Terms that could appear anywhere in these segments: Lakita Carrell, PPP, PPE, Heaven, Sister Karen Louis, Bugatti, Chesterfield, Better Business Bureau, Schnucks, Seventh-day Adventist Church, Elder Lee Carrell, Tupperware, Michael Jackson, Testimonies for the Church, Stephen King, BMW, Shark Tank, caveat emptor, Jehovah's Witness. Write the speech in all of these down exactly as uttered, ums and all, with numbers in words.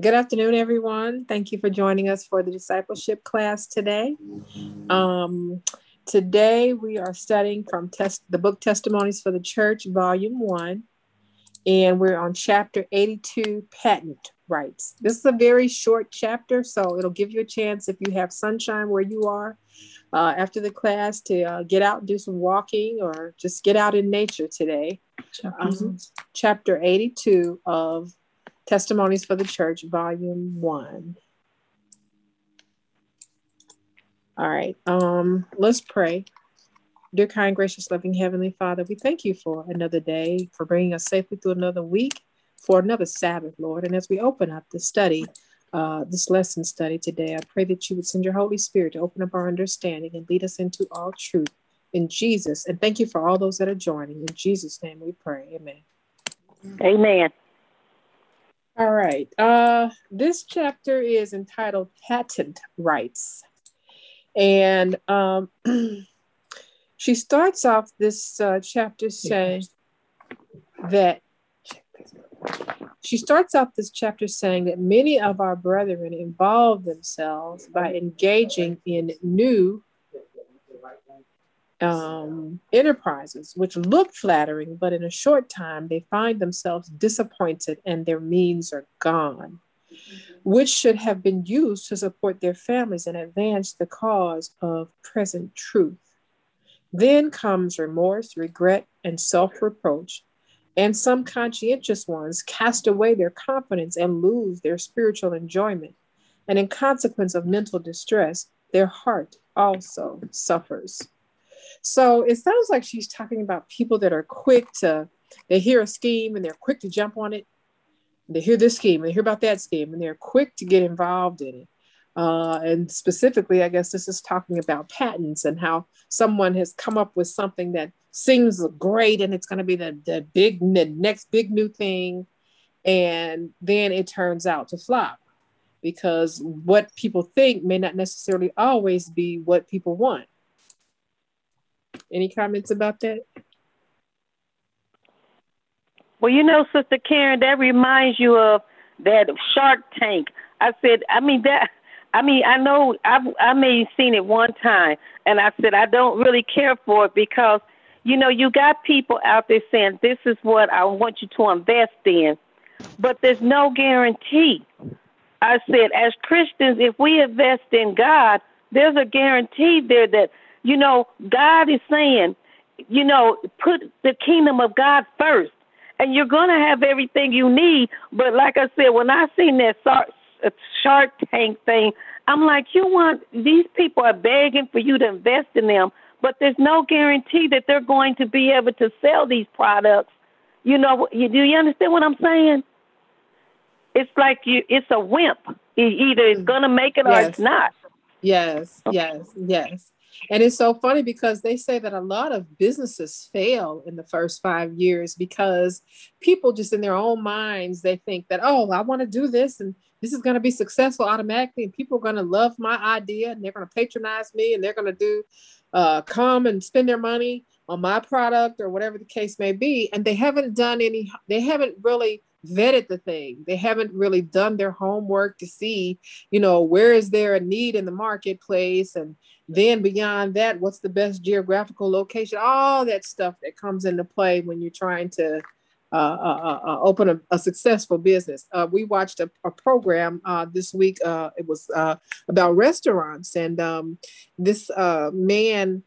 Good afternoon, everyone. Thank you for joining us for the discipleship class today. Um, today we are studying from test, the book Testimonies for the Church, Volume one, and we're on Chapter eighty-two, Patent Rights. This is a very short chapter, so it'll give you a chance, if you have sunshine where you are uh, after the class, to uh, get out and do some walking or just get out in nature today. Um, chapter eighty-two of Testimonies for the Church, Volume one. All right, um, let's pray. Dear kind, gracious, loving Heavenly Father, we thank you for another day, for bringing us safely through another week, for another Sabbath, Lord. And as we open up the study, uh, this lesson study today, I pray that you would send your Holy Spirit to open up our understanding and lead us into all truth in Jesus. And thank you for all those that are joining. In Jesus' name we pray, amen. Amen. All right. Uh, this chapter is entitled Patent Rights. And um, she starts off this uh, chapter saying that she starts off this chapter saying that many of our brethren involve themselves by engaging in new um, enterprises, which look flattering, but in a short time, they find themselves disappointed and their means are gone, which should have been used to support their families and advance the cause of present truth. Then comes remorse, regret, and self-reproach, and some conscientious ones cast away their confidence and lose their spiritual enjoyment. And in consequence of mental distress, their heart also suffers. So it sounds like she's talking about people that are quick to, they hear a scheme and they're quick to jump on it. They hear this scheme, they hear about that scheme, and they're quick to get involved in it. Uh, and specifically, I guess this is talking about patents and how someone has come up with something that seems great and it's going to be the, the big the next big new thing. And then it turns out to flop because what people think may not necessarily always be what people want. Any comments about that? Well, you know, Sister Karen, that reminds you of that Shark Tank. I said, I mean, that, I mean, I know I've, I may have seen it one time, and I said, I don't really care for it because, you know, you got people out there saying, this is what I want you to invest in, but there's no guarantee. I said, as Christians, if we invest in God, there's a guarantee there that, you know, God is saying, you know, put the kingdom of God first, and you're going to have everything you need. But like I said, when I seen that Shark Tank thing, I'm like, you want, these people are begging for you to invest in them, but there's no guarantee that they're going to be able to sell these products. You know, you, do you understand what I'm saying? It's like you, it's a wimp. It either it's going to make it yes. or it's not. Yes, okay. yes, yes. And it's so funny because they say that a lot of businesses fail in the first five years because people just in their own minds, they think that, oh, I want to do this and this is going to be successful automatically. And people are going to love my idea and they're going to patronize me and they're going to do uh, come and spend their money on my product or whatever the case may be. And they haven't done any, they haven't really vetted the thing. They haven't really done their homework to see, you know, where is there a need in the marketplace? And then beyond that, what's the best geographical location? All that stuff that comes into play when you're trying to uh, uh, uh, open a, a successful business. Uh, we watched a, a program uh, this week. Uh, it was uh, about restaurants, and um, this uh, man,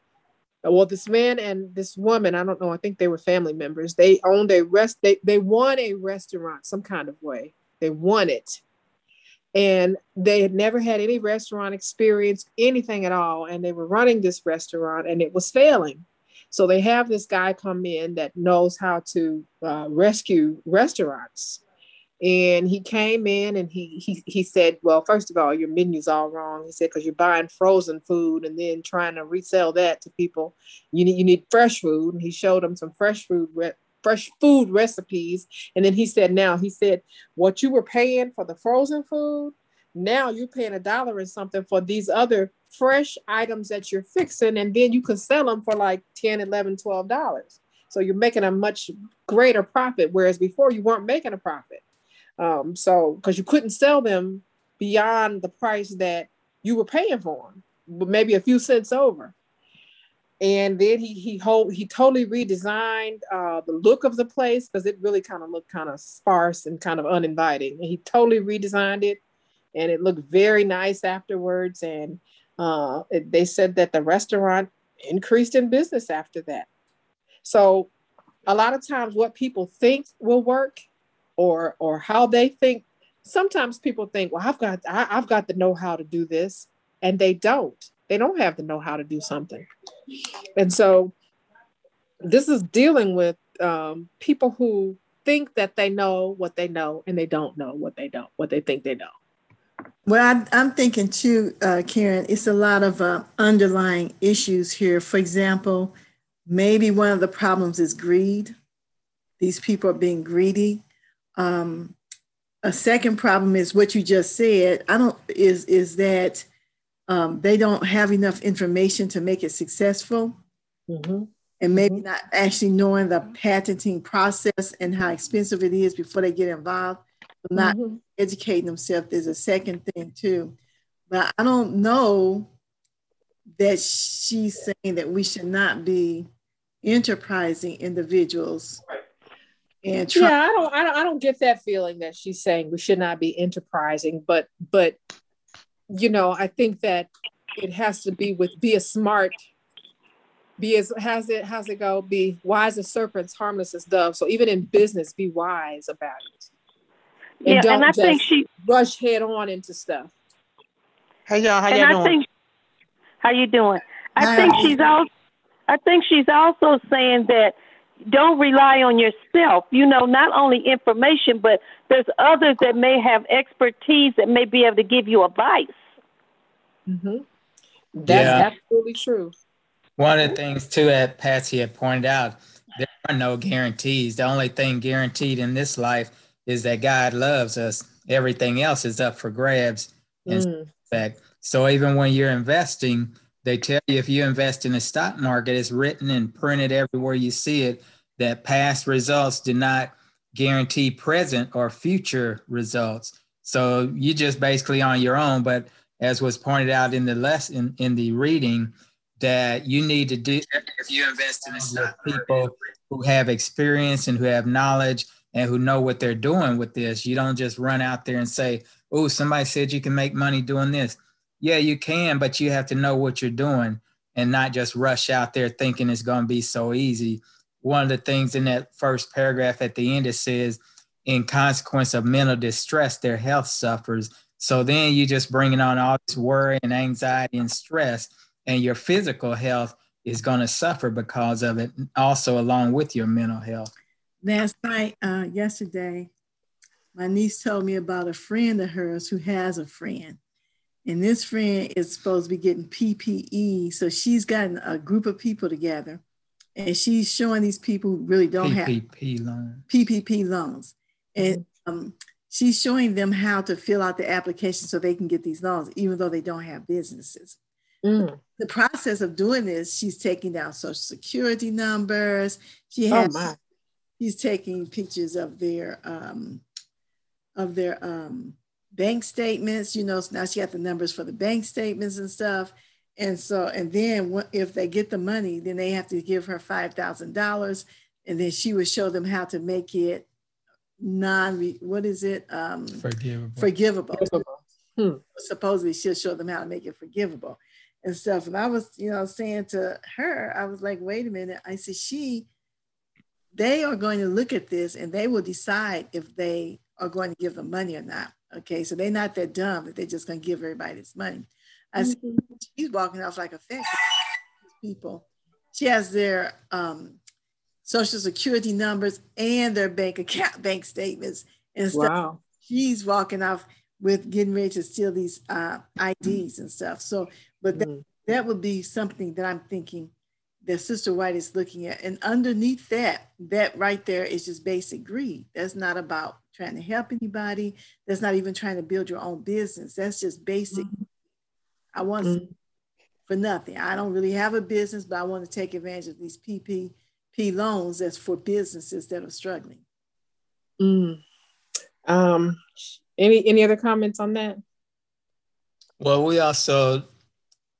well, this man and this woman, I don't know, I think they were family members. They owned a rest. They they won a restaurant some kind of way. They won it. And they had never had any restaurant experience, anything at all. And they were running this restaurant and it was failing. So they have this guy come in that knows how to uh, rescue restaurants. And he came in and he, he he said, well, first of all, your menu's all wrong. He said, because you're buying frozen food and then trying to resell that to people. You need, you need fresh food. And he showed them some fresh food re- fresh food recipes. And then he said, now he said, what you were paying for the frozen food, now you're paying a dollar and something for these other fresh items that you're fixing. And then you can sell them for like ten, eleven, twelve dollars. So you're making a much greater profit. Whereas before you weren't making a profit. Um, so, because you couldn't sell them beyond the price that you were paying for them, but maybe a few cents over. And then he he hold, he totally redesigned uh, the look of the place, because it really kind of looked kind of sparse and kind of uninviting. And he totally redesigned it, and it looked very nice afterwards. And uh, it, they said that the restaurant increased in business after that. So a lot of times what people think will work, or or how they think, sometimes people think, well, I've got I, I've got the know-how to do this, and they don't. They don't have the know-how to do something. And so this is dealing with um, people who think that they know what they know, and they don't know what they don't, what they think they know. Well, I, I'm thinking too, uh, Karen, it's a lot of uh, underlying issues here. For example, maybe one of the problems is greed. These people are being greedy. Um, a second problem is what you just said. I don't is is that um, they don't have enough information to make it successful, mm-hmm. and maybe mm-hmm. not actually knowing the patenting process and how expensive it is before they get involved. So not mm-hmm. educating themselves is a second thing too. But I don't know that she's saying that we should not be enterprising individuals. And try- yeah, I don't, I don't, I don't get that feeling that she's saying we should not be enterprising, but, but, you know, I think that it has to be with be a smart, be as how's it how's it go? Be wise as serpents, harmless as doves. So even in business, be wise about it. And yeah, don't and I just think she rush head on into stuff. Hey y'all, how y'all doing? Think, how you doing? I Hi. think she's also, I think she's also saying that. Don't rely on yourself, you know, not only information, but there's others that may have expertise that may be able to give you advice. Mm-hmm. That's yeah. absolutely true. One of the things, too, that Patsy had pointed out, there are no guarantees. The only thing guaranteed in this life is that God loves us. Everything else is up for grabs. Mm. And so even when you're investing, they tell you if you invest in the stock market, it's written and printed everywhere you see it, that past results do not guarantee present or future results. So you just basically on your own. But as was pointed out in the lesson, in the reading, that you need to do if you invest in the stock people who have experience and who have knowledge and who know what they're doing with this. You don't just run out there and say, oh, somebody said you can make money doing this. Yeah, you can, but you have to know what you're doing and not just rush out there thinking it's going to be so easy. One of the things in that first paragraph at the end, it says, in consequence of mental distress, their health suffers. So then you just bringing on all this worry and anxiety and stress, and your physical health is going to suffer because of it, also along with your mental health. Last night, uh, yesterday, my niece told me about a friend of hers who has a friend. And this friend is supposed to be getting P P E. So she's gotten a group of people together, and she's showing these people who really don't have P P P loans. And um, she's showing them how to fill out the application so they can get these loans, even though they don't have businesses. Mm. The process of doing this, she's taking down social security numbers. She has, oh my. She's taking pictures of their, um, of their, um, bank statements, you know, so now she got the numbers for the bank statements and stuff. And so, and then if they get the money, then they have to give her five thousand dollars. And then she would show them how to make it non, what is it? Um, forgivable. Forgivable. forgivable. Hmm. Supposedly she'll show them how to make it forgivable and stuff. And I was, you know, saying to her, I was like, wait a minute. I said, she, they are going to look at this and they will decide if they are going to give them money or not. Okay, so they're not that dumb that they're just going to give everybody this money. I see mm-hmm. she's walking off like a fat people. She has their um, social security numbers and their bank account, bank statements and stuff. Wow. She's walking off with getting ready to steal these uh, I Ds and stuff. So, but that, mm-hmm. that would be something that I'm thinking that Sister White is looking at. And underneath that, that right there is just basic greed. That's not about trying to help anybody. That's not even trying to build your own business. That's just basic. Mm-hmm. I want mm-hmm. for nothing. I don't really have a business, but I want to take advantage of these P P P loans that's for businesses that are struggling. Mm. Um, any any other comments on that? Well, we also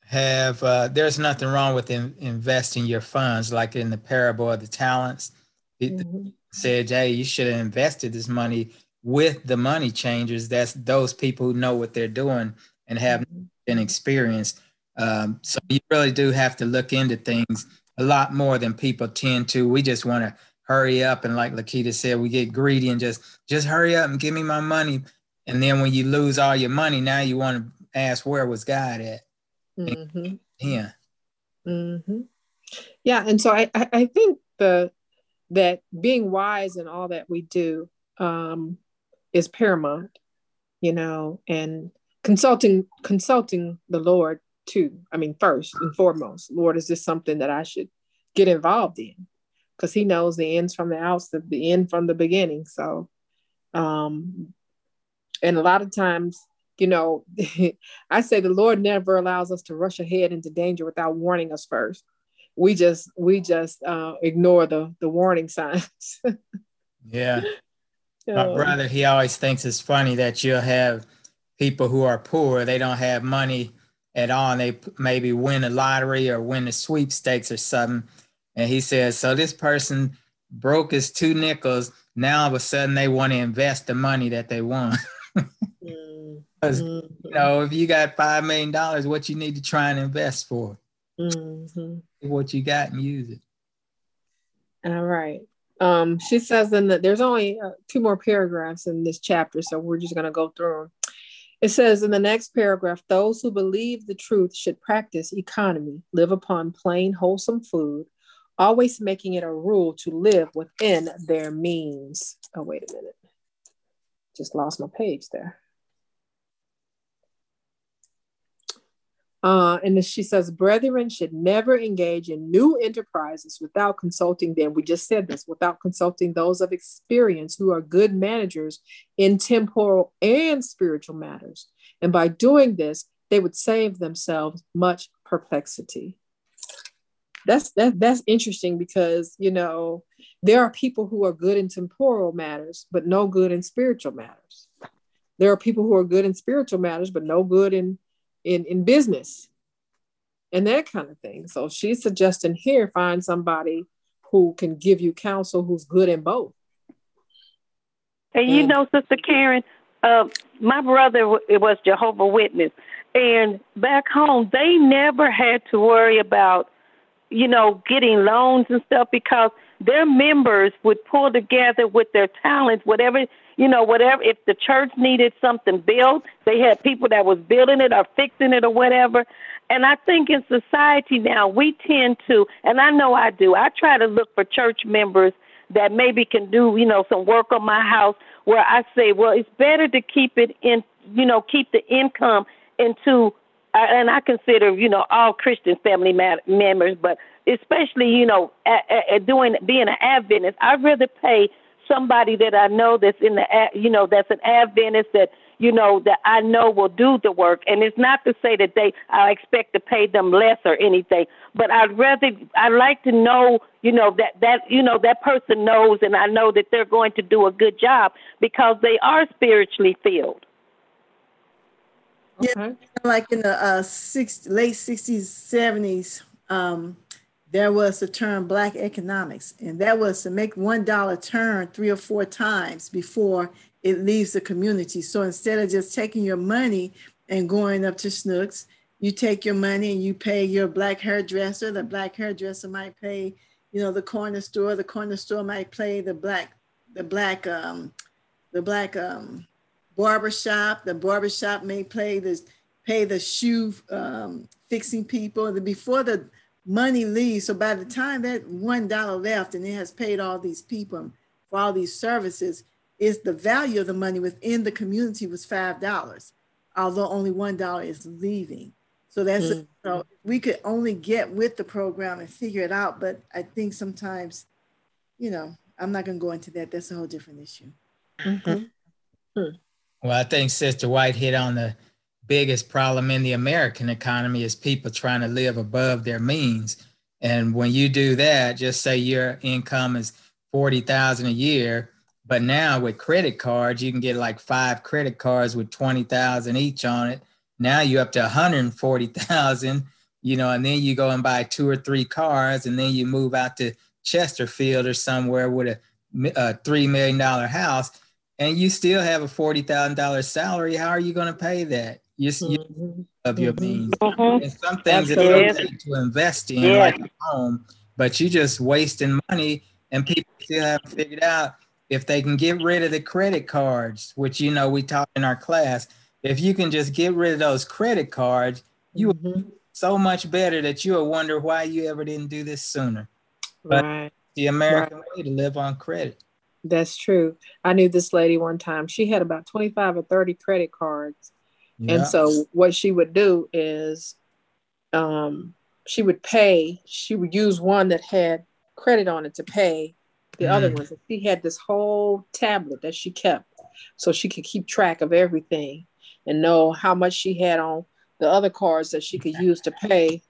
have, uh, there's nothing wrong with in, investing your funds, like in the parable of the talents. It mm-hmm. said, hey, you should have invested this money with the money changers. That's those people who know what they're doing and have been experienced. Um, so you really do have to look into things a lot more than people tend to. We just want to hurry up. And like Lakita said, we get greedy and just, just hurry up and give me my money. And then when you lose all your money, now you want to ask, where was God at? Mm-hmm. Yeah. Mm-hmm. Yeah. And so I, I think the, that being wise in all that we do um, is paramount, you know, and consulting, consulting the Lord too. I mean, first and foremost, Lord, is this something that I should get involved in? Because he knows the ends from the outs, the, the end from the beginning. So, um, and a lot of times, you know, I say the Lord never allows us to rush ahead into danger without warning us first. We just, we just uh, ignore the the warning signs. Yeah. So, my brother, he always thinks it's funny that you'll have people who are poor, they don't have money at all, and they maybe win a lottery or win the sweepstakes or something. And he says, so this person broke his two nickels. Now all of a sudden they want to invest the money that they won. Because, mm-hmm. you know, if you got five million dollars, what you need to try and invest for. Mm-hmm. What you got and use it. All right. Um, she says in that there's only uh, two more paragraphs in this chapter, so we're just going to go through them. It says in the next paragraph, those who believe the truth should practice economy, live upon plain, wholesome food, always making it a rule to live within their means. Oh, wait a minute. Just lost my page there. Uh, and she says, brethren should never engage in new enterprises without consulting them. We just said this, without consulting those of experience who are good managers in temporal and spiritual matters. And by doing this, they would save themselves much perplexity. That's that, that's interesting because, you know, there are people who are good in temporal matters, but no good in spiritual matters. There are people who are good in spiritual matters, but no good in In, in business and that kind of thing. So she's suggesting here, find somebody who can give you counsel, who's good in both. And, and you know, Sister Karen, uh, my brother w- it was Jehovah's Witness. And back home, they never had to worry about, you know, getting loans and stuff because their members would pull together with their talents, whatever. You know, whatever, if the church needed something built, they had people that was building it or fixing it or whatever. And I think in society now, we tend to, and I know I do, I try to look for church members that maybe can do, you know, some work on my house where I say, well, it's better to keep it in, you know, keep the income into, and I consider, you know, all Christian family members, but especially, you know, doing, being an Adventist, I'd rather pay somebody that I know that's in the, you know, that's an Adventist that, you know, that I know will do the work. And it's not to say that they, I expect to pay them less or anything, but I'd rather, I like to know, you know, that, that, you know, that person knows and I know that they're going to do a good job because they are spiritually filled. Yeah, like in the uh, six, late sixties, seventies, um, there was the term Black economics, and that was to make one dollar turn three or four times before it leaves the community. So instead of just taking your money and going up to Schnucks, you take your money and you pay your Black hairdresser. The Black hairdresser might pay, you know, the corner store. The corner store might pay the black, the black, um, the black um, barbershop. The barbershop may play this, pay the shoe um, fixing people. The before the money leaves. So by the time that one dollar left and it has paid all these people for all these services, is the value of the money within the community was five dollars, although only one dollar is leaving. So that's, mm-hmm. so we could only get with the program and figure it out. But I think sometimes, you know, I'm not going to go into that. That's a whole different issue. Mm-hmm. Sure. Well, I think Sister White hit on the biggest problem in the American economy is people trying to live above their means. And when you do that, just say your income is forty thousand dollars a year But now with credit cards, you can get like five credit cards with twenty thousand each on it. Now you're up to one hundred forty thousand, you know, and then you go and buy two or three cars, and then you move out to Chesterfield or somewhere with a, a three million dollars house, and you still have a forty thousand dollars salary. How are you going to pay that? You're, mm-hmm. you're of your means. Mm-hmm. And some things that are okay to invest in, yeah. like a home, but you're just wasting money, and people still haven't figured out if they can get rid of the credit cards, which, you know, we taught in our class. If you can just get rid of those credit cards, you mm-hmm. will be so much better that you will wonder why you ever didn't do this sooner. But right. the American right. way to live on credit. That's true. I knew this lady one time. She had about twenty-five or thirty credit cards. Yeah. And so what she would do is um, she would pay. She would use one that had credit on it to pay the mm-hmm. other ones. And she had this whole tablet that she kept so she could keep track of everything and know how much she had on the other cards that she could use to pay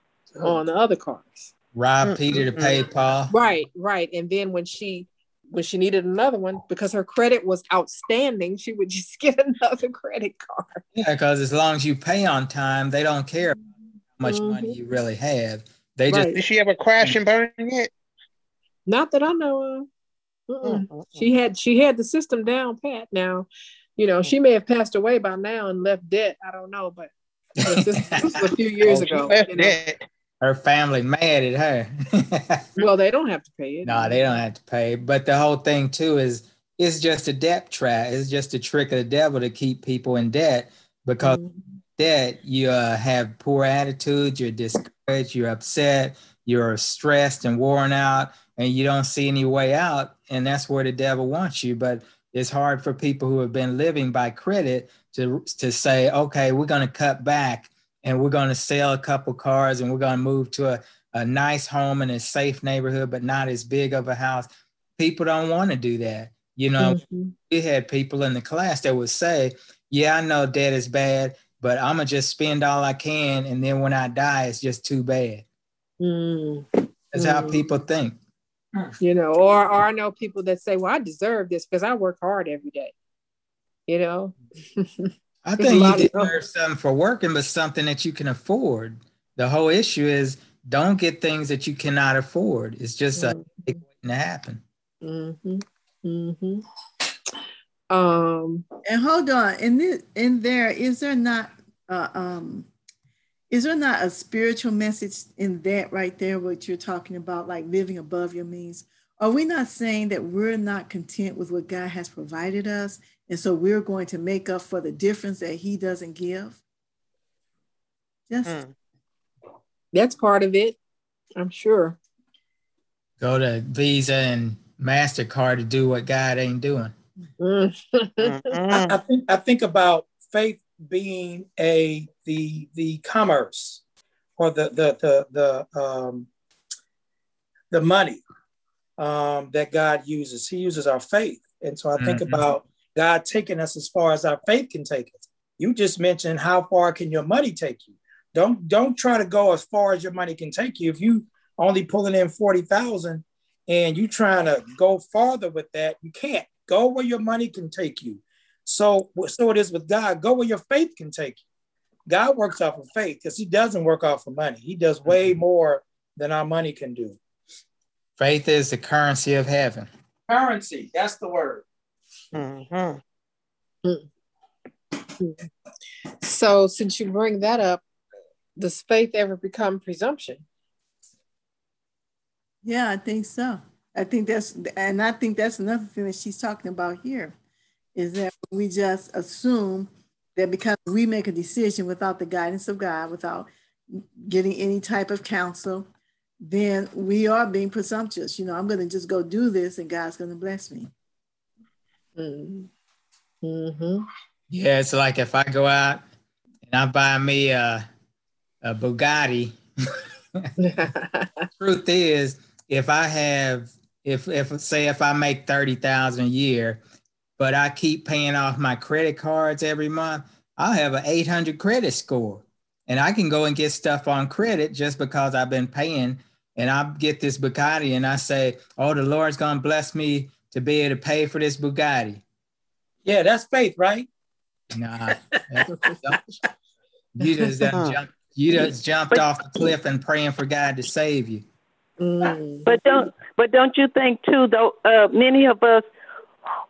on the other cards. Rob mm-hmm. Peter to pay Paul. Right, right. And then when she when she needed another one, because her credit was outstanding, she would just get another credit card. Yeah, because as long as you pay on time, they don't care how much mm-hmm. money you really have. They right. just. Did she ever crash and burn yet? Not that I know of. Mm-mm. Mm-mm. She had she had the system down pat. Now, you know, she may have passed away by now and left debt. I don't know, but this, this was a few years oh, ago. Left you know. debt. Her family mad at her. Well, they don't have to pay it. No, they don't have to pay. But the whole thing too is it's just a debt trap. It's just a trick of the devil to keep people in debt, because mm-hmm. debt you uh, have poor attitudes, you're discouraged, you're upset, you're stressed and worn out, and you don't see any way out. And that's where the devil wants you. But it's hard for people who have been living by credit to to say, okay, we're going to cut back and we're going to sell a couple cars, and we're going to move to a, a nice home in a safe neighborhood, but not as big of a house. People don't want to do that. You know, mm-hmm. we had people in the class that would say, yeah, I know debt is bad, but I'm going to just spend all I can. And then when I die, it's just too bad. Mm-hmm. That's how people think. You know, or, or I know people that say, well, I deserve this because I work hard every day. You know? I think you deserve something for working, but something that you can afford. The whole issue is don't get things that you cannot afford. It's just mm-hmm. a big thing to happen. Mm-hmm. Mm-hmm. Um, and hold on. In this, in there, is there not uh, um, is there not a spiritual message in that right there? What you're talking about, like living above your means. Are we not saying that we're not content with what God has provided us? And so we're going to make up for the difference that he doesn't give. Just mm. That's part of it, I'm sure. Go to Visa and MasterCard to do what God ain't doing. Mm. I, I, think, I think about faith being a the the commerce or the the the the um, the money um, that God uses. He uses our faith, and so I think mm-hmm. about God taking us as far as our faith can take us. You just mentioned how far can your money take you? Don't don't try to go as far as your money can take you. If you only pulling in forty thousand and you trying to go farther with that, you can't. Go where your money can take you. So, so it is with God. Go where your faith can take you. God works off of faith because he doesn't work off of money. He does way more than our money can do. Faith is the currency of heaven. Currency, that's the word. Mm-hmm. Mm-hmm. So since you bring that up, does faith ever become presumption? Yeah, I think so. I think that's, and I think that's another thing that she's talking about here, is that we just assume that because we make a decision without the guidance of God, without getting any type of counsel, then we are being presumptuous. You know, I'm going to just go do this and God's going to bless me. Mm-hmm. Yeah, it's like if I go out and I buy me a, a Bugatti. Truth is, if I have, if if say if I make thirty thousand dollars a year, but I keep paying off my credit cards every month, I'll have an eight hundred credit score, and I can go and get stuff on credit just because I've been paying. And I get this Bugatti, and I say, "Oh, the Lord's gonna bless me to be able to pay for this Bugatti. Yeah, that's faith, right? Nah. you just uh, jump, you just jumped but, off the cliff and praying for God to save you. But don't but don't you think too though uh, many of us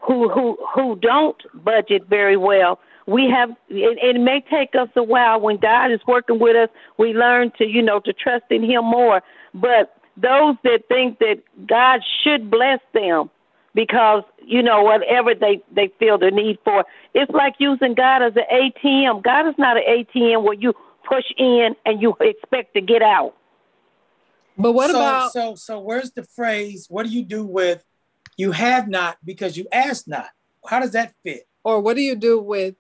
who who who don't budget very well, we have it, it may take us a while. When God is working with us, we learn to, you know, to trust in him more. But those that think that God should bless them because, you know, whatever they, they feel the need for, it's like using God as an A T M. God is not an A T M where you push in and you expect to get out. But what so, about... So, so where's the phrase, what do you do with you have not because you ask not? How does that fit? Or what do you do with,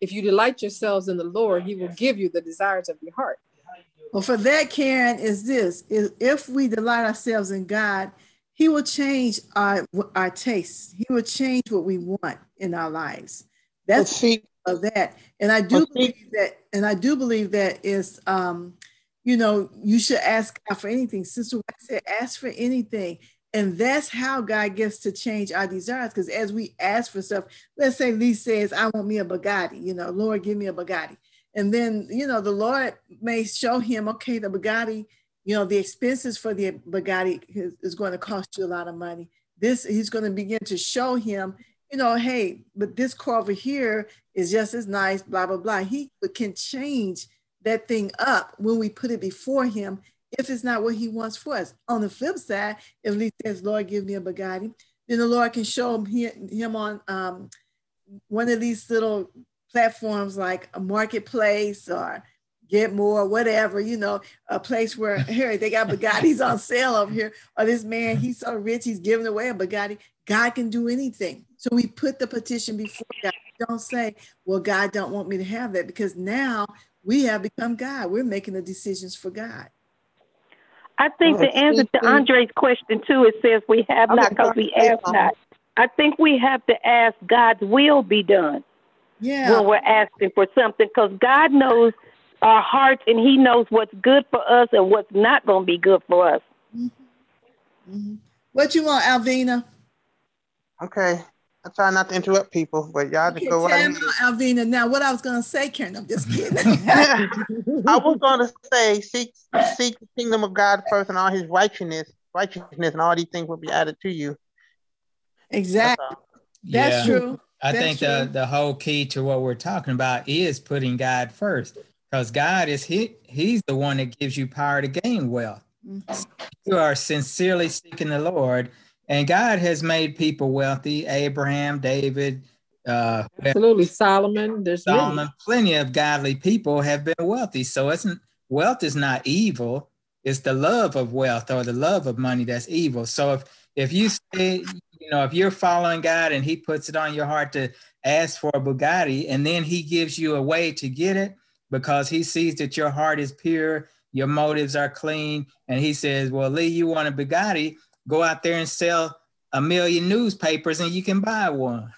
if you delight yourselves in the Lord, he will give you the desires of your heart. Well, for that, Karen, is this, is if we delight ourselves in God, he will change our, our tastes. He will change what we want in our lives. That's see, of that. And I do believe that, and I do believe that is, um, you know, you should ask God for anything. Sister White said, ask for anything. And that's how God gets to change our desires. Because as we ask for stuff, let's say Lee says, I want me a Bugatti, you know, Lord, give me a Bugatti. And then, you know, the Lord may show him, okay, the Bugatti, you know, the expenses for the Bugatti is, is going to cost you a lot of money. This, he's going to begin to show him, you know, hey, but this car over here is just as nice, blah, blah, blah. He can change that thing up when we put it before him if it's not what he wants for us. On the flip side, if Lee says, Lord, give me a Bugatti, then the Lord can show him, him on um, one of these little platforms like a marketplace or Get More, whatever, you know, a place where here they got Bugattis on sale over here, or this man, he's so rich, he's giving away a Bugatti. God can do anything. So we put the petition before God. We don't say, well, God don't want me to have that, because now we have become God. We're making the decisions for God. I think the answer to Andre's question too, it says we have not because we ask not. I think we have to ask God's will be done. Yeah. When we're asking for something, because God knows our hearts and he knows what's good for us and what's not going to be good for us. Mm-hmm. Mm-hmm. What you want, Alvina? Okay. I try not to interrupt people, but y'all just go right ahead. Alvina, now what I was going to say, Karen, I'm just kidding. I was going to say, seek, seek the kingdom of God first and all his righteousness, righteousness and all these things will be added to you. Exactly. That's, That's yeah. true. I That's think the, the whole key to what we're talking about is putting God first, because God is he, he's the one that gives you power to gain wealth. Mm-hmm. So you are sincerely seeking the Lord, and God has made people wealthy. Abraham, David, uh, absolutely Solomon. There's Solomon. Many. Plenty of godly people have been wealthy. So it's wealth is not evil. It's the love of wealth or the love of money that's evil. So if if you say, you know, if you're following God and he puts it on your heart to ask for a Bugatti and then he gives you a way to get it because he sees that your heart is pure, your motives are clean, and he says, well, Lee, you want a Bugatti, go out there and sell a million newspapers and you can buy one.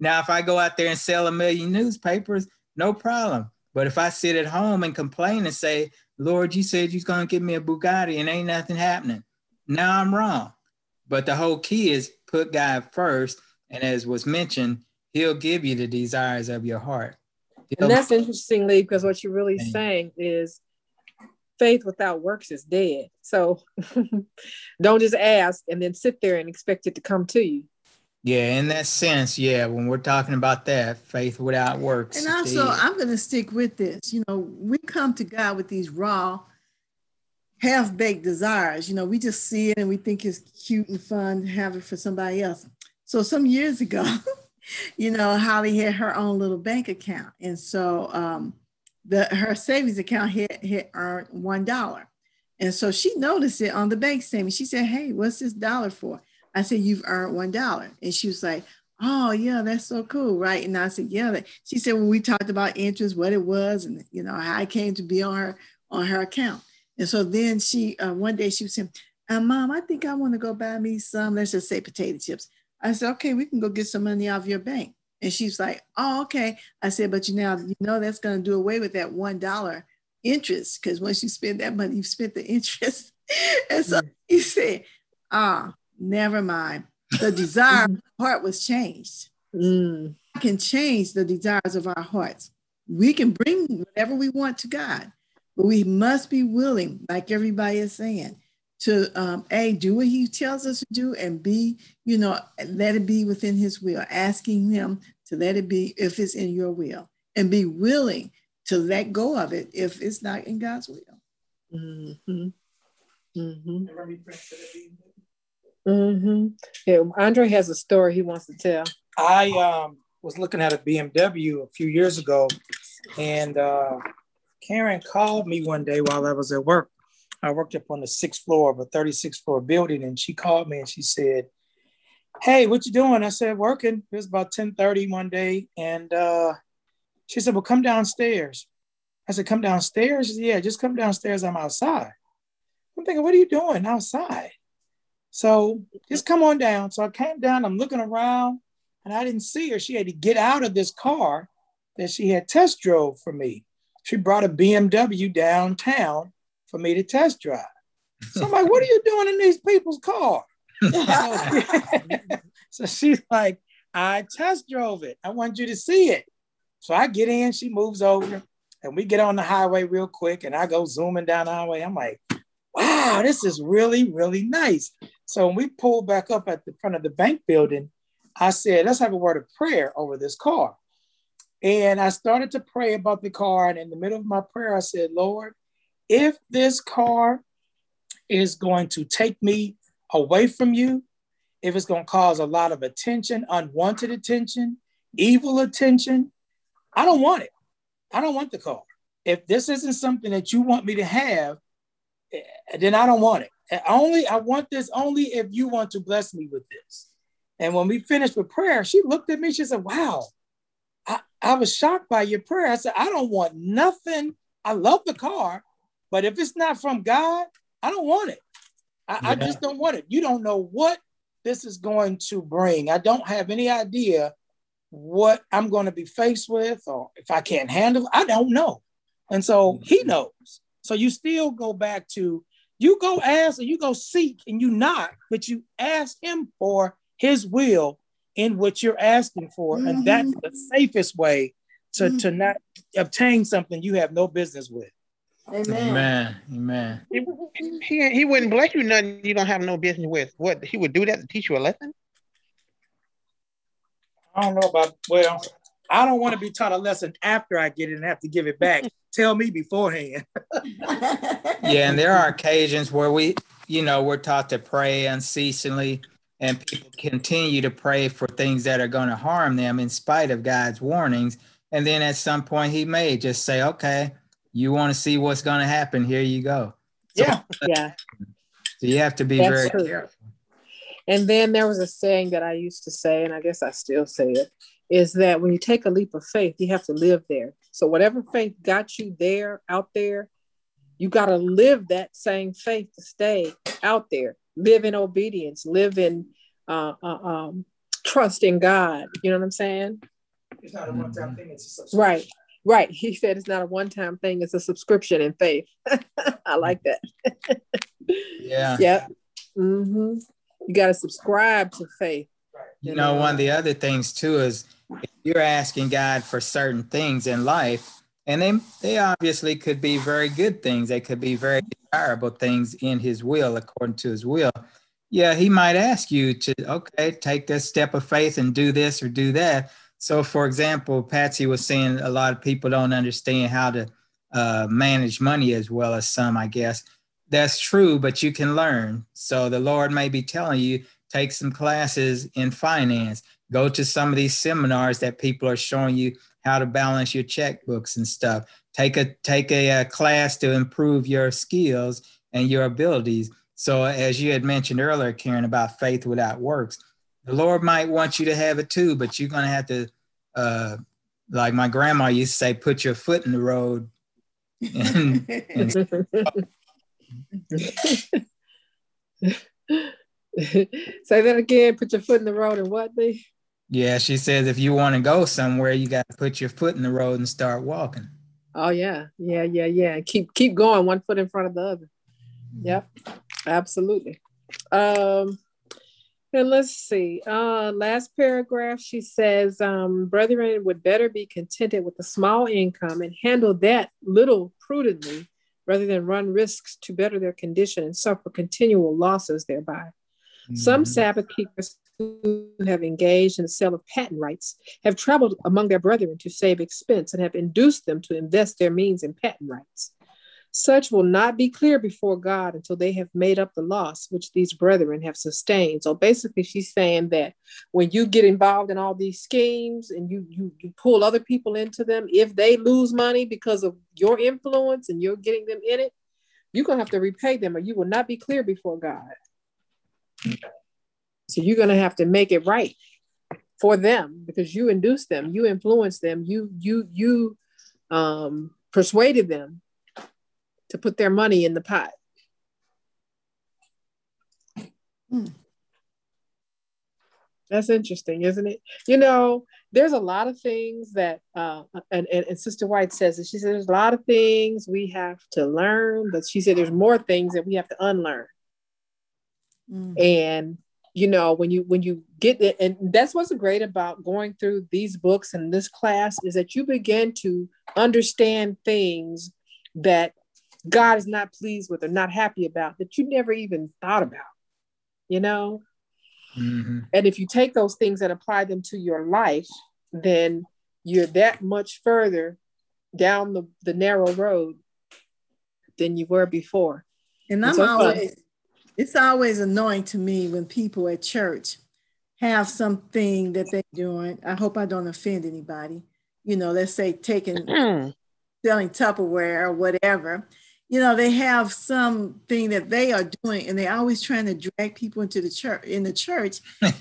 Now, if I go out there and sell a million newspapers, no problem. But if I sit at home and complain and say, Lord, you said you're going to give me a Bugatti and ain't nothing happening, now I'm wrong. But the whole key is put God first, and as was mentioned, he'll give you the desires of your heart. He'll and that's interesting, Lee, because what you're really saying is faith without works is dead. So don't just ask and then sit there and expect it to come to you. Yeah, in that sense, yeah, when we're talking about that, faith without works. And also, dead. I'm going to stick with this. You know, we come to God with these raw, half-baked desires. You know, we just see it and we think it's cute and fun to have it for somebody else. So some years ago, you know, Holly had her own little bank account. And so um, the her savings account had, had earned one dollar. And so she noticed it on the bank statement. She said, hey, what's this dollar for? I said, you've earned one dollar. And she was like, oh, yeah, that's so cool, right? And I said, yeah. She said, when we talked about interest, what it was, and, you know, how it came to be on her, on her account. And so then she, uh, one day she was saying, uh, Mom, I think I want to go buy me some, let's just say potato chips. I said, okay, we can go get some money out of your bank. And she's like, oh, okay. I said, but you now, you know, that's going to do away with that one dollar interest, because once you spend that money, you've spent the interest. And so you said, ah, oh, never mind. the desire of our heart was changed. Mm. We can change the desires of our hearts. We can bring whatever we want to God, but we must be willing, like everybody is saying, to um, A, do what he tells us to do, and B, you know, let it be within his will, asking him to let it be if it's in your will, and be willing to let go of it if it's not in God's will. Mm-hmm. Mm-hmm. Mm-hmm. Yeah, Andre has a story he wants to tell. I um, was looking at a B M W a few years ago, and uh, Karen called me one day while I was at work. I worked up on the sixth floor of a thirty-six floor building, and she called me and she said, "Hey, what you doing?" I said, "Working." It was about ten thirty one day, and uh, she said, "Well, come downstairs." I said, "Come downstairs?" She said, "Yeah, just come downstairs. I'm outside." I'm thinking, what are you doing outside? So just come on down. So I came down, I'm looking around, and I didn't see her. She had to get out of this car that she had test drove for me. She brought a B M W downtown for me to test drive. So I'm like, what are you doing in these people's car? so, so she's like, I test drove it. I want you to see it. So I get in, she moves over, and we get on the highway real quick, and I go zooming down the highway. I'm like, wow, this is really, really nice. So when we pulled back up at the front of the bank building, I said, let's have a word of prayer over this car. And I started to pray about the car. And in the middle of my prayer, I said, Lord, if this car is going to take me away from you, if it's going to cause a lot of attention, unwanted attention, evil attention, I don't want it. I don't want the car. If this isn't something that you want me to have, then I don't want it. Only I want this only if you want to bless me with this. And when we finished with prayer, she looked at me. She said, wow, I, I was shocked by your prayer. I said, I don't want nothing. I love the car, but if it's not from God, I don't want it. I, yeah. I just don't want it. You don't know what this is going to bring. I don't have any idea what I'm going to be faced with, or if I can't handle it. I don't know. And so mm-hmm. he knows. So you still go back to, you go ask and you go seek and you knock, but you ask him for his will in what you're asking for. Mm-hmm. And that's the safest way to, mm-hmm. to not obtain something you have no business with. Amen. Amen. Amen. He, he, he wouldn't bless you nothing you don't have no business with. What, he would do that to teach you a lesson? I don't know about, well, I don't want to be taught a lesson after I get it and have to give it back. Tell me beforehand. Yeah, and there are occasions where we, you know, we're taught to pray unceasingly, and people continue to pray for things that are going to harm them in spite of God's warnings. And then at some point he may just say, okay, you want to see what's going to happen? Here you go. So, yeah. yeah. So you have to be That's very true. Careful. And then there was a saying that I used to say, and I guess I still say it, is that when you take a leap of faith, you have to live there. So whatever faith got you there, out there, you got to live that same faith to stay out there. Live in obedience, live in uh, uh, um, trust in God. You know what I'm saying? It's not a one-time thing, it's a subscription. Right, right. He said it's not a one-time thing, it's a subscription in faith. I like that. yeah. Yeah. Mm-hmm. You got to subscribe to faith. You know, one of the other things, too, is if you're asking God for certain things in life, and they, they obviously could be very good things. They could be very desirable things in his will, according to his will. Yeah, he might ask you to, okay, take this step of faith and do this or do that. So, for example, Patsy was saying a lot of people don't understand how to uh, manage money as well as some, I guess. That's true, but you can learn. So the Lord may be telling you, take some classes in finance, go to some of these seminars that people are showing you how to balance your checkbooks and stuff. Take a take a, a class to improve your skills and your abilities. So as you had mentioned earlier, Karen, about faith without works, the Lord might want you to have it too, but you're going to have to, uh, like my grandma used to say, put your foot in the road. And, and say that again, put your foot in the road and what, B? Yeah, she says if you want to go somewhere, you got to put your foot in the road and start walking. Oh, yeah, yeah, yeah, yeah. Keep keep going, one foot in front of the other. Yep, absolutely. Um, And let's see, uh, last paragraph, she says, um, brethren would better be contented with a small income and handle that little prudently rather than run risks to better their condition and suffer continual losses thereby. Mm-hmm. Some Sabbath keepers who have engaged in the sale of patent rights have traveled among their brethren to save expense and have induced them to invest their means in patent rights. Such will not be clear before God until they have made up the loss which these brethren have sustained. So basically she's saying that when you get involved in all these schemes and you, you, you pull other people into them, if they lose money because of your influence and you're getting them in it, you're going to have to repay them or you will not be clear before God. So you're going to have to make it right for them because you induced them, you influenced them, you, you, you um, persuaded them to put their money in the pot. Hmm. That's interesting, isn't it? You know, there's a lot of things that, uh, and, and, and Sister White says it. She said there's a lot of things we have to learn, but she said there's more things that we have to unlearn. Hmm. And, you know, when you, when you get it, and that's what's great about going through these books and this class is that you begin to understand things that God is not pleased with or not happy about that you never even thought about, you know? Mm-hmm. And if you take those things and apply them to your life, then you're that much further down the, the narrow road than you were before. And I'm it's always, it's always annoying to me when people at church have something that they're doing. I hope I don't offend anybody. You know, let's say taking, selling Tupperware or whatever. You know, they have something that they are doing and they're always trying to drag people into the church, in the church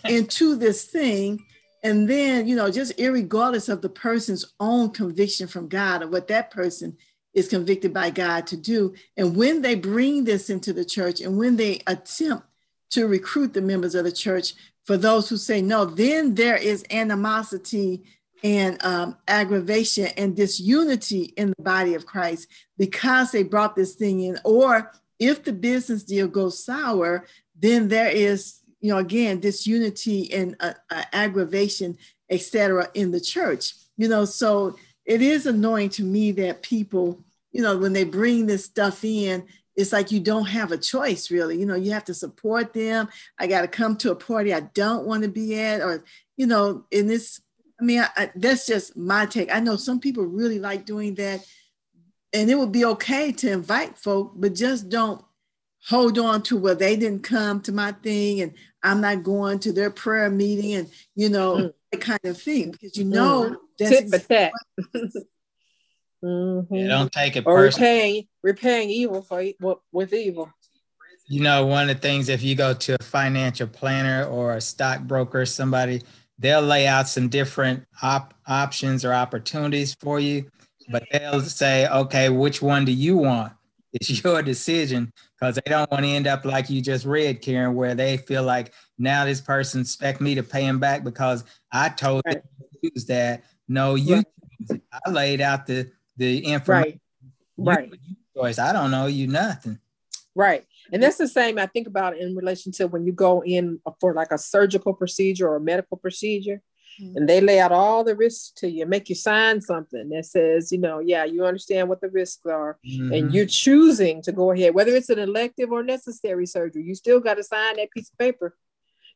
into this thing. And then, you know, just irregardless of the person's own conviction from God or what that person is convicted by God to do. And when they bring this into the church and when they attempt to recruit the members of the church for those who say no, then there is animosity and um, aggravation and disunity in the body of Christ because they brought this thing in. Or if the business deal goes sour, then there is, you know, again, disunity and uh, uh, aggravation, et cetera, in the church. You know, so it is annoying to me that people, you know, when they bring this stuff in, it's like you don't have a choice, really. You know, you have to support them. I got to come to a party I don't want to be at, or, you know, in this. I mean, I, I, that's just my take. I know some people really like doing that, and it would be okay to invite folk, but just don't hold on to, well, they didn't come to my thing, and I'm not going to their prayer meeting, and, you know, mm. that kind of thing, because you know mm. that's Tip but that. mm-hmm. You don't take it or personally. Repaying, repaying evil for with evil. You know, one of the things, if you go to a financial planner or a stockbroker, somebody, they'll lay out some different op- options or opportunities for you, but they'll say, okay, which one do you want? It's your decision, because they don't want to end up like you just read, Karen, where they feel like now this person expect me to pay him back because I told right. them to use that. No, you right. use it. I laid out the, the information. Right, you right. I don't owe you nothing. Right. And that's the same I think about in relation to when you go in for like a surgical procedure or a medical procedure, mm-hmm. and they lay out all the risks to you, make you sign something that says, you know, yeah, you understand what the risks are, mm-hmm. and you're choosing to go ahead, whether it's an elective or necessary surgery, you still got to sign that piece of paper,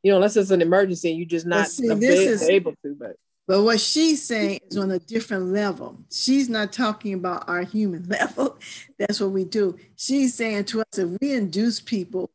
you know, unless it's an emergency and you're just not see, able, is, able to. But. but what she's saying is on a different level. She's not talking about our human level. That's what we do. She's saying to us, if we induce people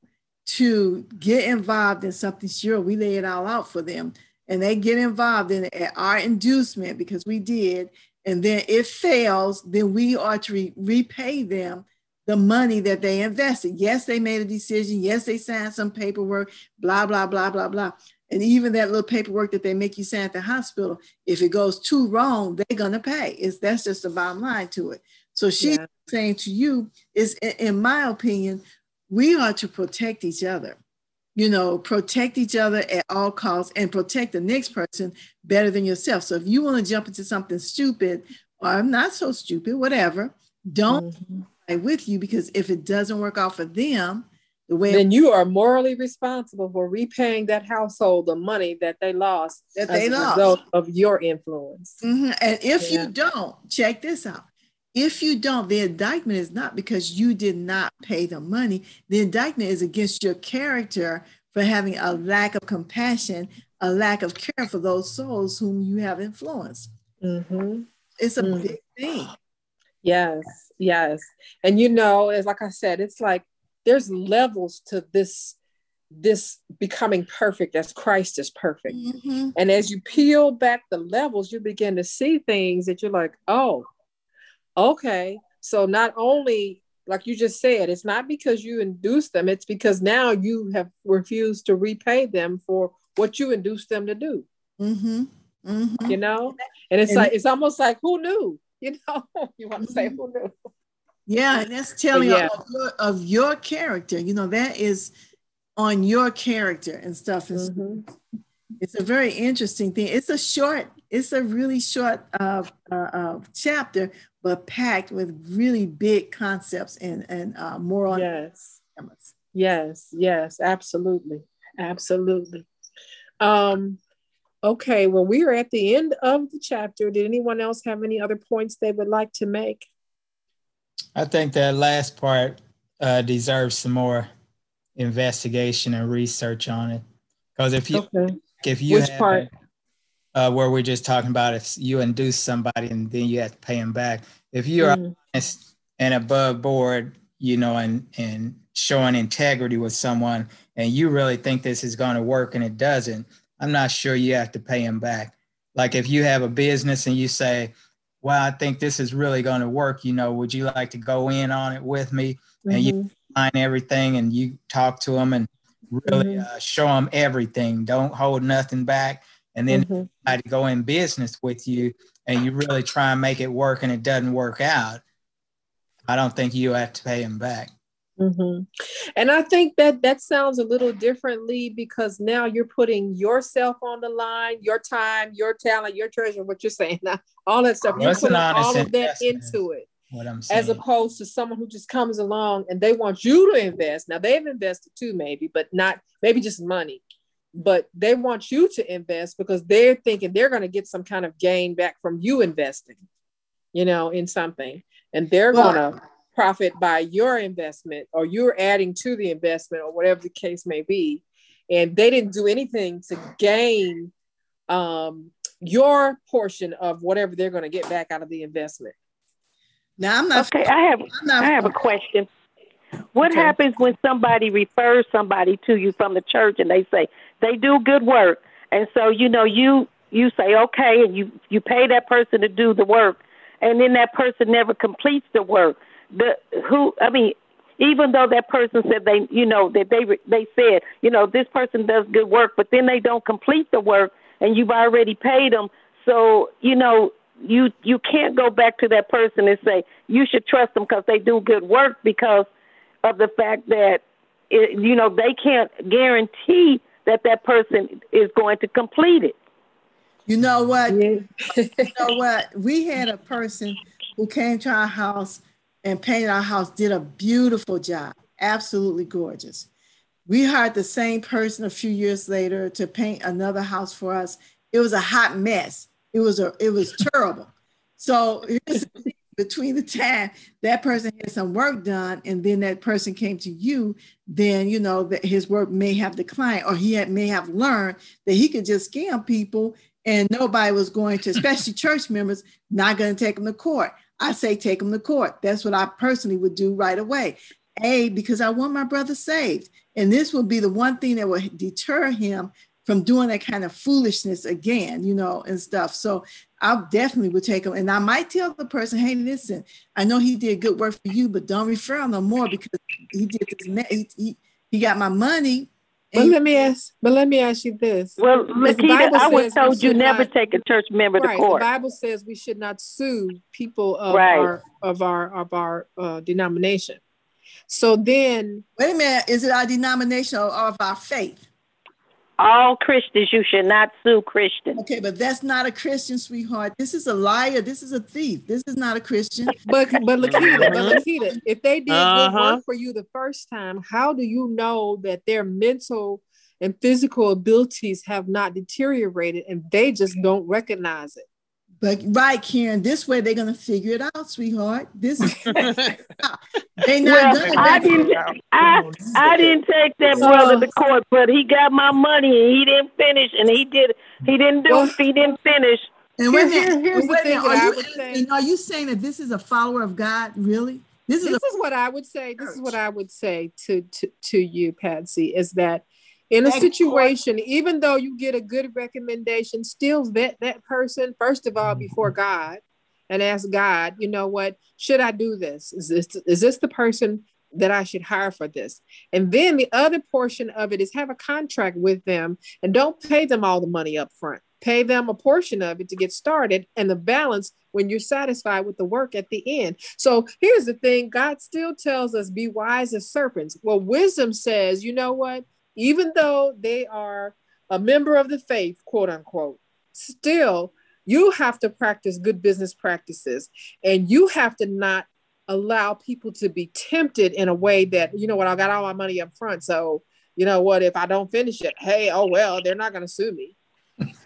to get involved in something, sure, we lay it all out for them, and they get involved in it at our inducement because we did, and then it fails, then we ought to re- repay them the money that they invested. Yes, they made a decision. Yes, they signed some paperwork, blah, blah, blah, blah, blah. And even that little paperwork that they make you sign at the hospital, if it goes too wrong, they're going to pay. It's, that's just the bottom line to it. So she's yeah. saying to you is, in my opinion, we are to protect each other, you know, protect each other at all costs and protect the next person better than yourself. So if you want to jump into something stupid or not so stupid, whatever, don't mm-hmm. fight with you, because if it doesn't work out for them, When, then you are morally responsible for repaying that household the money that they lost that they as lost. a result of your influence. Mm-hmm. And if yeah. you don't, check this out. If you don't, the indictment is not because you did not pay the money. The indictment is against your character for having a lack of compassion, a lack of care for those souls whom you have influenced. Mm-hmm. It's a mm-hmm. big thing. Yes, yes. And you know, it's like I said, it's like, there's levels to this, this becoming perfect as Christ is perfect. Mm-hmm. And as you peel back the levels, you begin to see things that you're like, oh, okay. So not only, like you just said, it's not because you induced them, it's because now you have refused to repay them for what you induced them to do. Mm-hmm. Mm-hmm. You know? And it's and like, it's almost like, who knew? You know, you want to mm-hmm. say who knew? Yeah, and that's telling yeah. of, your, of your character. You know, that is on your character and stuff. It's, mm-hmm. it's a very interesting thing. It's a short, it's a really short uh, uh, uh, chapter, but packed with really big concepts and, and uh, moral. Yes, elements. yes, yes, absolutely. Absolutely. Um, okay, well, we are at the end of the chapter. Did anyone else have any other points they would like to make? I think that last part uh, deserves some more investigation and research on it. Because if you, okay. if you, which have, part? Uh, where we're just talking about if you induce somebody and then you have to pay them back. If you are mm. honest and above board, you know, and and showing integrity with someone, and you really think this is going to work and it doesn't, I'm not sure you have to pay them back. Like if you have a business and you say, well, I think this is really going to work. You know, would you like to go in on it with me? Mm-hmm. And you find everything and you talk to them and really mm-hmm. uh, show them everything. Don't hold nothing back. And then mm-hmm. try to go in business with you and you really try and make it work and it doesn't work out. I don't think you have to pay them back. Mm-hmm. And I think that that sounds a little differently because now you're putting yourself on the line, your time, your talent, your treasure, what you're saying, now, all that stuff. Well, you put all of that into it, what I'm saying. As opposed to someone who just comes along and they want you to invest. Now they've invested too, maybe, but not maybe just money, but they want you to invest because they're thinking they're going to get some kind of gain back from you investing, you know, in something, and they're well, going to profit by your investment or you're adding to the investment or whatever the case may be. And they didn't do anything to gain um, your portion of whatever they're going to get back out of the investment. Now, I'm not okay. F- I have, not I have f- a question. What okay. happens when somebody refers somebody to you from the church and they say they do good work? And so, you know, you, you say, okay, and you, you pay that person to do the work and then that person never completes the work. The who I mean, even though that person said they, you know, that they they said, you know, this person does good work, but then they don't complete the work, and you've already paid them. So you know, you you can't go back to that person and say you should trust them because they do good work because of the fact that it, you know they can't guarantee that that person is going to complete it. You know what? Yeah. You know what? We had a person who came to our house and painted our house, did a beautiful job, absolutely gorgeous. We hired the same person a few years later to paint another house for us. It was a hot mess. It was a, it was terrible. So between the time that person had some work done and then that person came to you, then you know that his work may have declined or he had, may have learned that he could just scam people and nobody was going to, especially church members, not going to take them to court. I say take them to court. That's what I personally would do right away. A, because I want my brother saved. And this will be the one thing that will deter him from doing that kind of foolishness again, you know, and stuff. So I definitely would take him. And I might tell the person, hey, listen, I know he did good work for you, but don't refer him no more because he did this. He, he, he got my money. But well, let me ask. But let me ask you this. Well, Lakita, I was told you never not, take a church member right, to court. The Bible says we should not sue people of right. our of our of our uh, denomination. So then, wait a minute. Is it our denomination or of our faith? all Christians, you should not sue Christians. Okay, but that's not a Christian, sweetheart. This is a liar. This is a thief. This is not a Christian. But but Lakita, but Lakita, if they did uh-huh. good work for you the first time, how do you know that their mental and physical abilities have not deteriorated and they just don't recognize it? But right, Karen, this way they're gonna figure it out, sweetheart. This is they not well, good. I didn't I, I didn't take that brother to court, but he got my money and he didn't finish and he did he didn't do well, he didn't finish. And here's, here's, here's the thing, are you, and are you saying that this is a follower of God, really? This is, this is what I would say. This is what I would say to to, to you, Patsy, is that in a situation, even though you get a good recommendation, still vet that person, first of all, before God, and ask God, you know what, should I do this? Is this, is this the person that I should hire for this? And then the other portion of it is have a contract with them and don't pay them all the money up front. Pay them a portion of it to get started and the balance when you're satisfied with the work at the end. So here's the thing. God still tells us, be wise as serpents. Well, wisdom says, you know what? Even though they are a member of the faith, quote unquote, still you have to practice good business practices and you have to not allow people to be tempted in a way that, you know what, I got all my money up front. So, you know what, if I don't finish it, hey, oh, well, they're not going to sue me.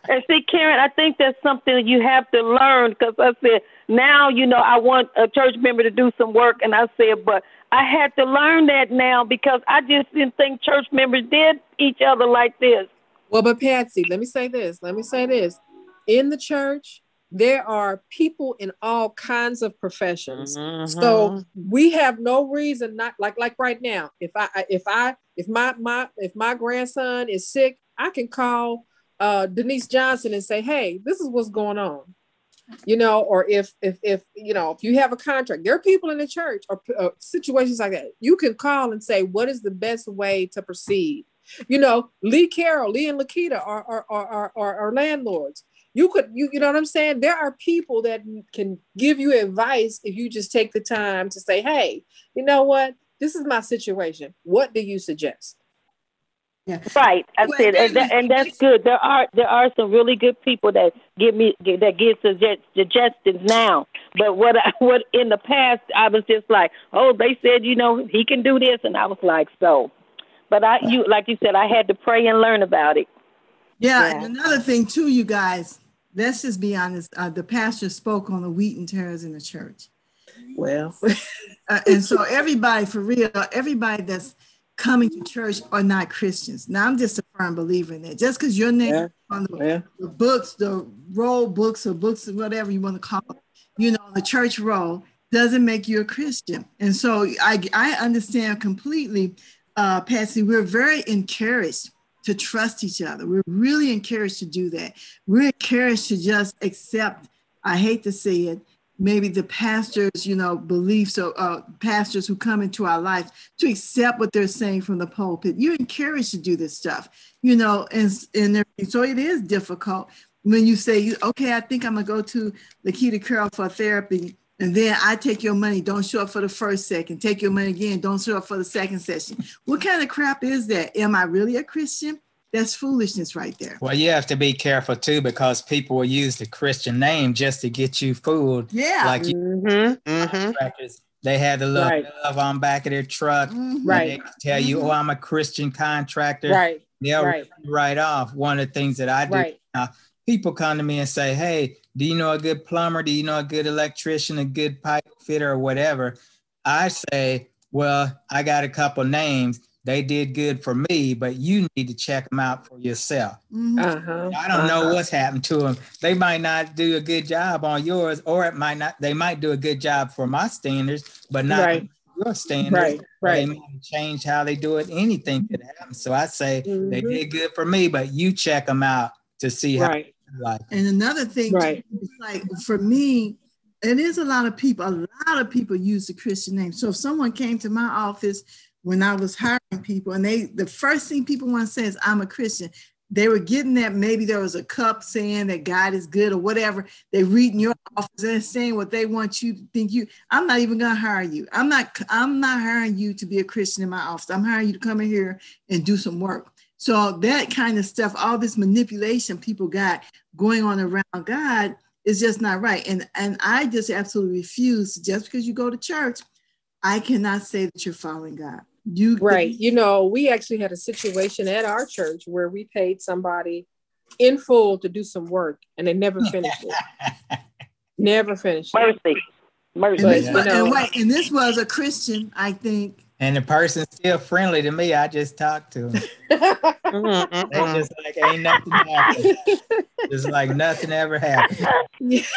And see, Karen, I think that's something you have to learn because I said, now, you know, I want a church member to do some work. And I said, but I had to learn that now because I just didn't think church members did each other like this. Well, but Patsy, let me say this. Let me say this. In the church, there are people in all kinds of professions. Mm-hmm. So we have no reason not like like right now. If I if I if my my if my grandson is sick, I can call Uh, Denise Johnson and say, hey, this is what's going on, you know, or if, if, if, you know, if you have a contract, there are people in the church or uh, situations like that, you can call and say, what is the best way to proceed? You know, Lee Carrell, Lee and Lakita are, are, are, are, are, are landlords. You could, you, you know what I'm saying? There are people that can give you advice if you just take the time to say, hey, you know what, this is my situation. What do you suggest? Yeah. Right, I well, said, and, that, and that's good. There are there are some really good people that give me that give suggestions now. But what I, what in the past I was just like, oh, they said you know he can do this, and I was like, so. But I you like you said, I had to pray and learn about it. Yeah, yeah. And another thing too, you guys, let's just be honest. Uh, the pastor spoke on the wheat and tares in the church. Well, uh, and so everybody for real, everybody that's coming to church are not Christians. Now, I'm just a firm believer in that. Just because your name yeah. is on the, yeah. the books, the roll books or books, whatever you want to call it, you know, the church roll doesn't make you a Christian. And so I, I understand completely, uh, Patsy, we're very encouraged to trust each other. We're really encouraged to do that. We're encouraged to just accept, I hate to say it, maybe the pastors, you know, beliefs or uh, pastors who come into our lives to accept what they're saying from the pulpit. You're encouraged to do this stuff, you know, and, and so it is difficult when you say, okay, I think I'm going to go to Lakita Carrell for therapy. And then I take your money. Don't show up for the first second. Take your money again. Don't show up for the second session. What kind of crap is that? Am I really a Christian? That's foolishness right there. Well, you have to be careful, too, because people will use the Christian name just to get you fooled. Yeah. Like you. Mm-hmm. Mm-hmm. They had the little right. love on back of their truck. Mm-hmm. Right. They can tell mm-hmm. you, oh, I'm a Christian contractor. Right. They'll right. write off. One of the things that I do right. now, people come to me and say, hey, do you know a good plumber? Do you know a good electrician, a good pipe fitter or whatever? I say, well, I got a couple names. They did good for me, but you need to check them out for yourself. Uh-huh. I don't know uh-huh. what's happened to them. They might not do a good job on yours, or it might not. They might do a good job for my standards, but not right. your standards. Right, right. They might change how they do it. Anything could happen. So I say mm-hmm. they did good for me, but you check them out to see how. Right. You like them. And another thing, right. too, like for me, it is a lot of people. A lot of people use the Christian name. So if someone came to my office when I was hiring people, and they, the first thing people want to say is, I'm a Christian. They were getting that maybe there was a cup saying that God is good or whatever. They read in your office and saying what they want you to think you, I'm not even going to hire you. I'm not, I'm not hiring you to be a Christian in my office. I'm hiring you to come in here and do some work. So that kind of stuff, all this manipulation people got going on around God is just not right. And, and I just absolutely refuse, just because you go to church, I cannot say that you're following God. You Right. Can- you know, we actually had a situation at our church where we paid somebody in full to do some work and they never finished it. Never finished Mercy. it. Mercy. Mercy. And, yeah. you know, and, wait, and this was a Christian, I think. And the person's still friendly to me. I just talked to them. They just like, ain't nothing happened. Just like nothing ever happened.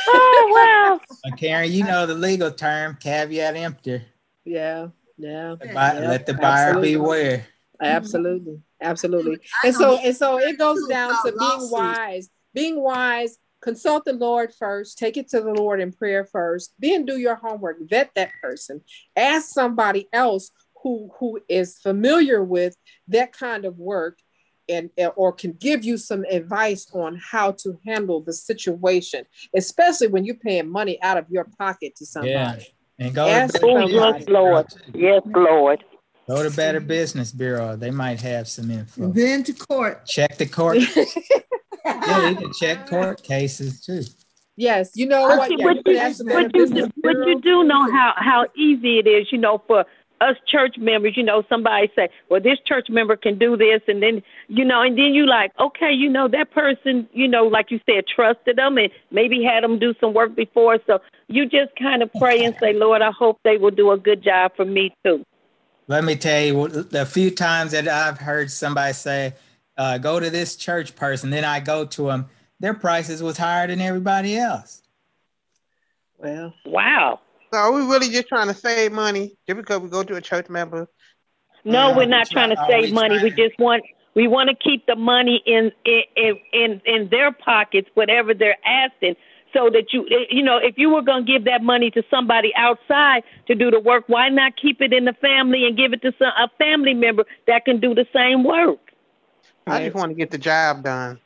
Oh, wow. Karen, you know the legal term, caveat emptor. Yeah, yeah. The buy, yeah. Let the buyer Absolutely. beware. Absolutely. Absolutely. And so, and so it goes down to being wise. Being wise, consult the Lord first, take it to the Lord in prayer first, then do your homework, vet that person, ask somebody else who who is familiar with that kind of work and or can give you some advice on how to handle the situation, especially when you're paying money out of your pocket to somebody. Yeah. And go ask to somebody. Yes, Lord. Yes, Lord. Go to Better Business Bureau. They might have some info. And then to court. Check the court. Yeah, you can check court cases too. Yes, you know what? Yeah, what you, what you, do, what you do know how, how easy it is, you know, for us church members, you know, somebody say, well, this church member can do this. And then, you know, and then you like, okay, you know, that person, you know, like you said, trusted them and maybe had them do some work before. So you just kind of pray and say, Lord, I hope they will do a good job for me too. Let me tell you, the few times that I've heard somebody say, Uh, go to this church person. Then I go to them. Their prices was higher than everybody else. Well, wow. So are we really just trying to save money just because we go to a church member? No, uh, we're not trying to save money. We just want we want to keep the money in in in in their pockets, whatever they're asking. So that you, you know, if you were going to give that money to somebody outside to do the work, why not keep it in the family and give it to some a family member that can do the same work? I just want to get the job done.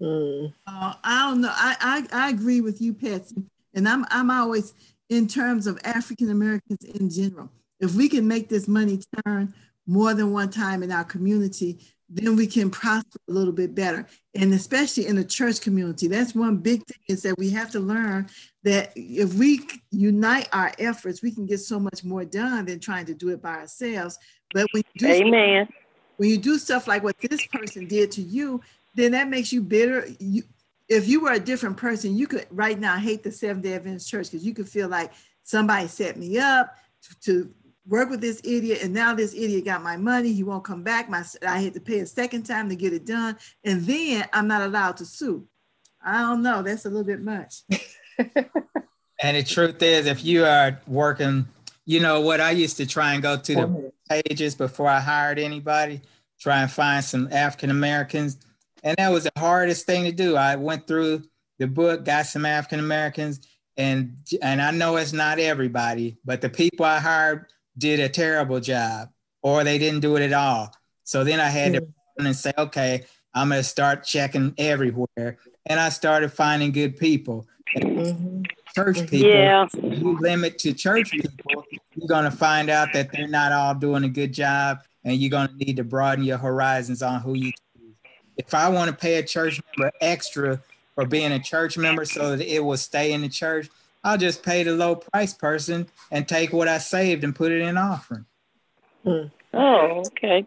Mm. Uh, I don't know. I, I, I agree with you, Patsy. And I'm I'm always in terms of African Americans in general. If we can make this money turn more than one time in our community, then we can prosper a little bit better. And especially in the church community, that's one big thing is that we have to learn that if we unite our efforts, we can get so much more done than trying to do it by ourselves. But we do. Amen. When you do stuff like what this person did to you, then that makes you bitter. You, if you were a different person, you could right now hate the Seventh-day Adventist Church because you could feel like somebody set me up to, to work with this idiot, and now this idiot got my money. He won't come back. My I had to pay a second time to get it done, and then I'm not allowed to sue. I don't know. That's a little bit much. And the truth is, if you are working, you know what I used to try and go to the pages before I hired anybody, try and find some African Americans. And that was the hardest thing to do. I went through the book, got some African Americans, and and I know it's not everybody, but the people I hired did a terrible job or they didn't do it at all. So then I had mm-hmm. to run and say, okay, I'm gonna start checking everywhere. And I started finding good people. Mm-hmm. Church people, yeah. If you limit to church people, you're going to find out that they're not all doing a good job, and you're going to need to broaden your horizons on who you choose. If I want to pay a church member extra for being a church member so that it will stay in the church, I'll just pay the low price person and take what I saved and put it in offering. Hmm. Oh, okay.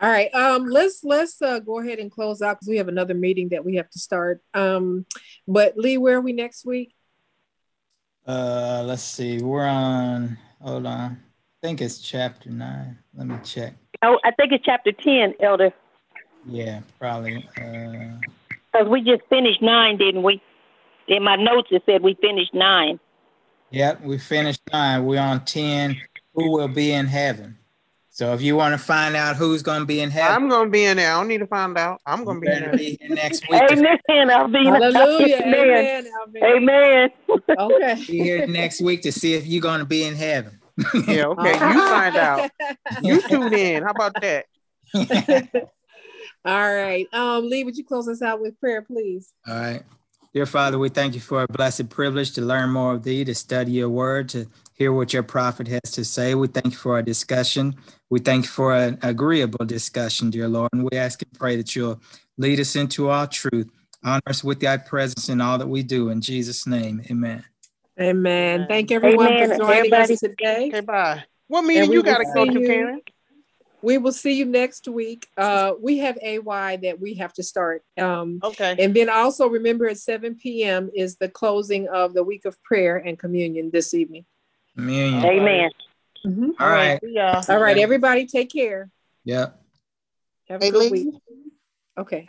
All right. Um, let's let's uh, go ahead and close out because we have another meeting that we have to start. Um, but Lee, where are we next week? Uh, let's see. We're on. Hold on. I think it's chapter nine. Let me check. Oh, I think it's chapter ten, Elder. Yeah, probably. Because uh, we just finished nine, didn't we? In my notes, it said we finished nine. Yep, we finished nine. We're on ten. Who will be in heaven? So if you want to find out who's going to be in heaven. I'm going to be in there. I don't need to find out. I'm going to be in there. Be in next week. Amen. I'll be in Hallelujah. Amen. Amen. Amen. Okay. Be here next week to see if you're going to be in heaven. Yeah, okay. You find out. You tune in. How about that? All right. Um, Lee, would you close us out with prayer, please? All right. Dear Father, we thank you for a blessed privilege to learn more of thee, to study your word, to hear what your prophet has to say. We thank you for our discussion. We thank you for an agreeable discussion, dear Lord. And we ask and pray that you'll lead us into all truth. Honor us with thy presence in all that we do. In Jesus' name, amen. Amen. Thank everyone amen. for joining Everybody. us today. Okay, bye. What meeting you got to go to, Karen? We will see you next week. Uh, we have A Y that we have to start. Um, okay. And then also remember at seven p m is the closing of the week of prayer and communion this evening. Communion. Amen. Mm-hmm. All right. All right. Everybody take care. Yeah. Have a hey, good ladies. week. Okay.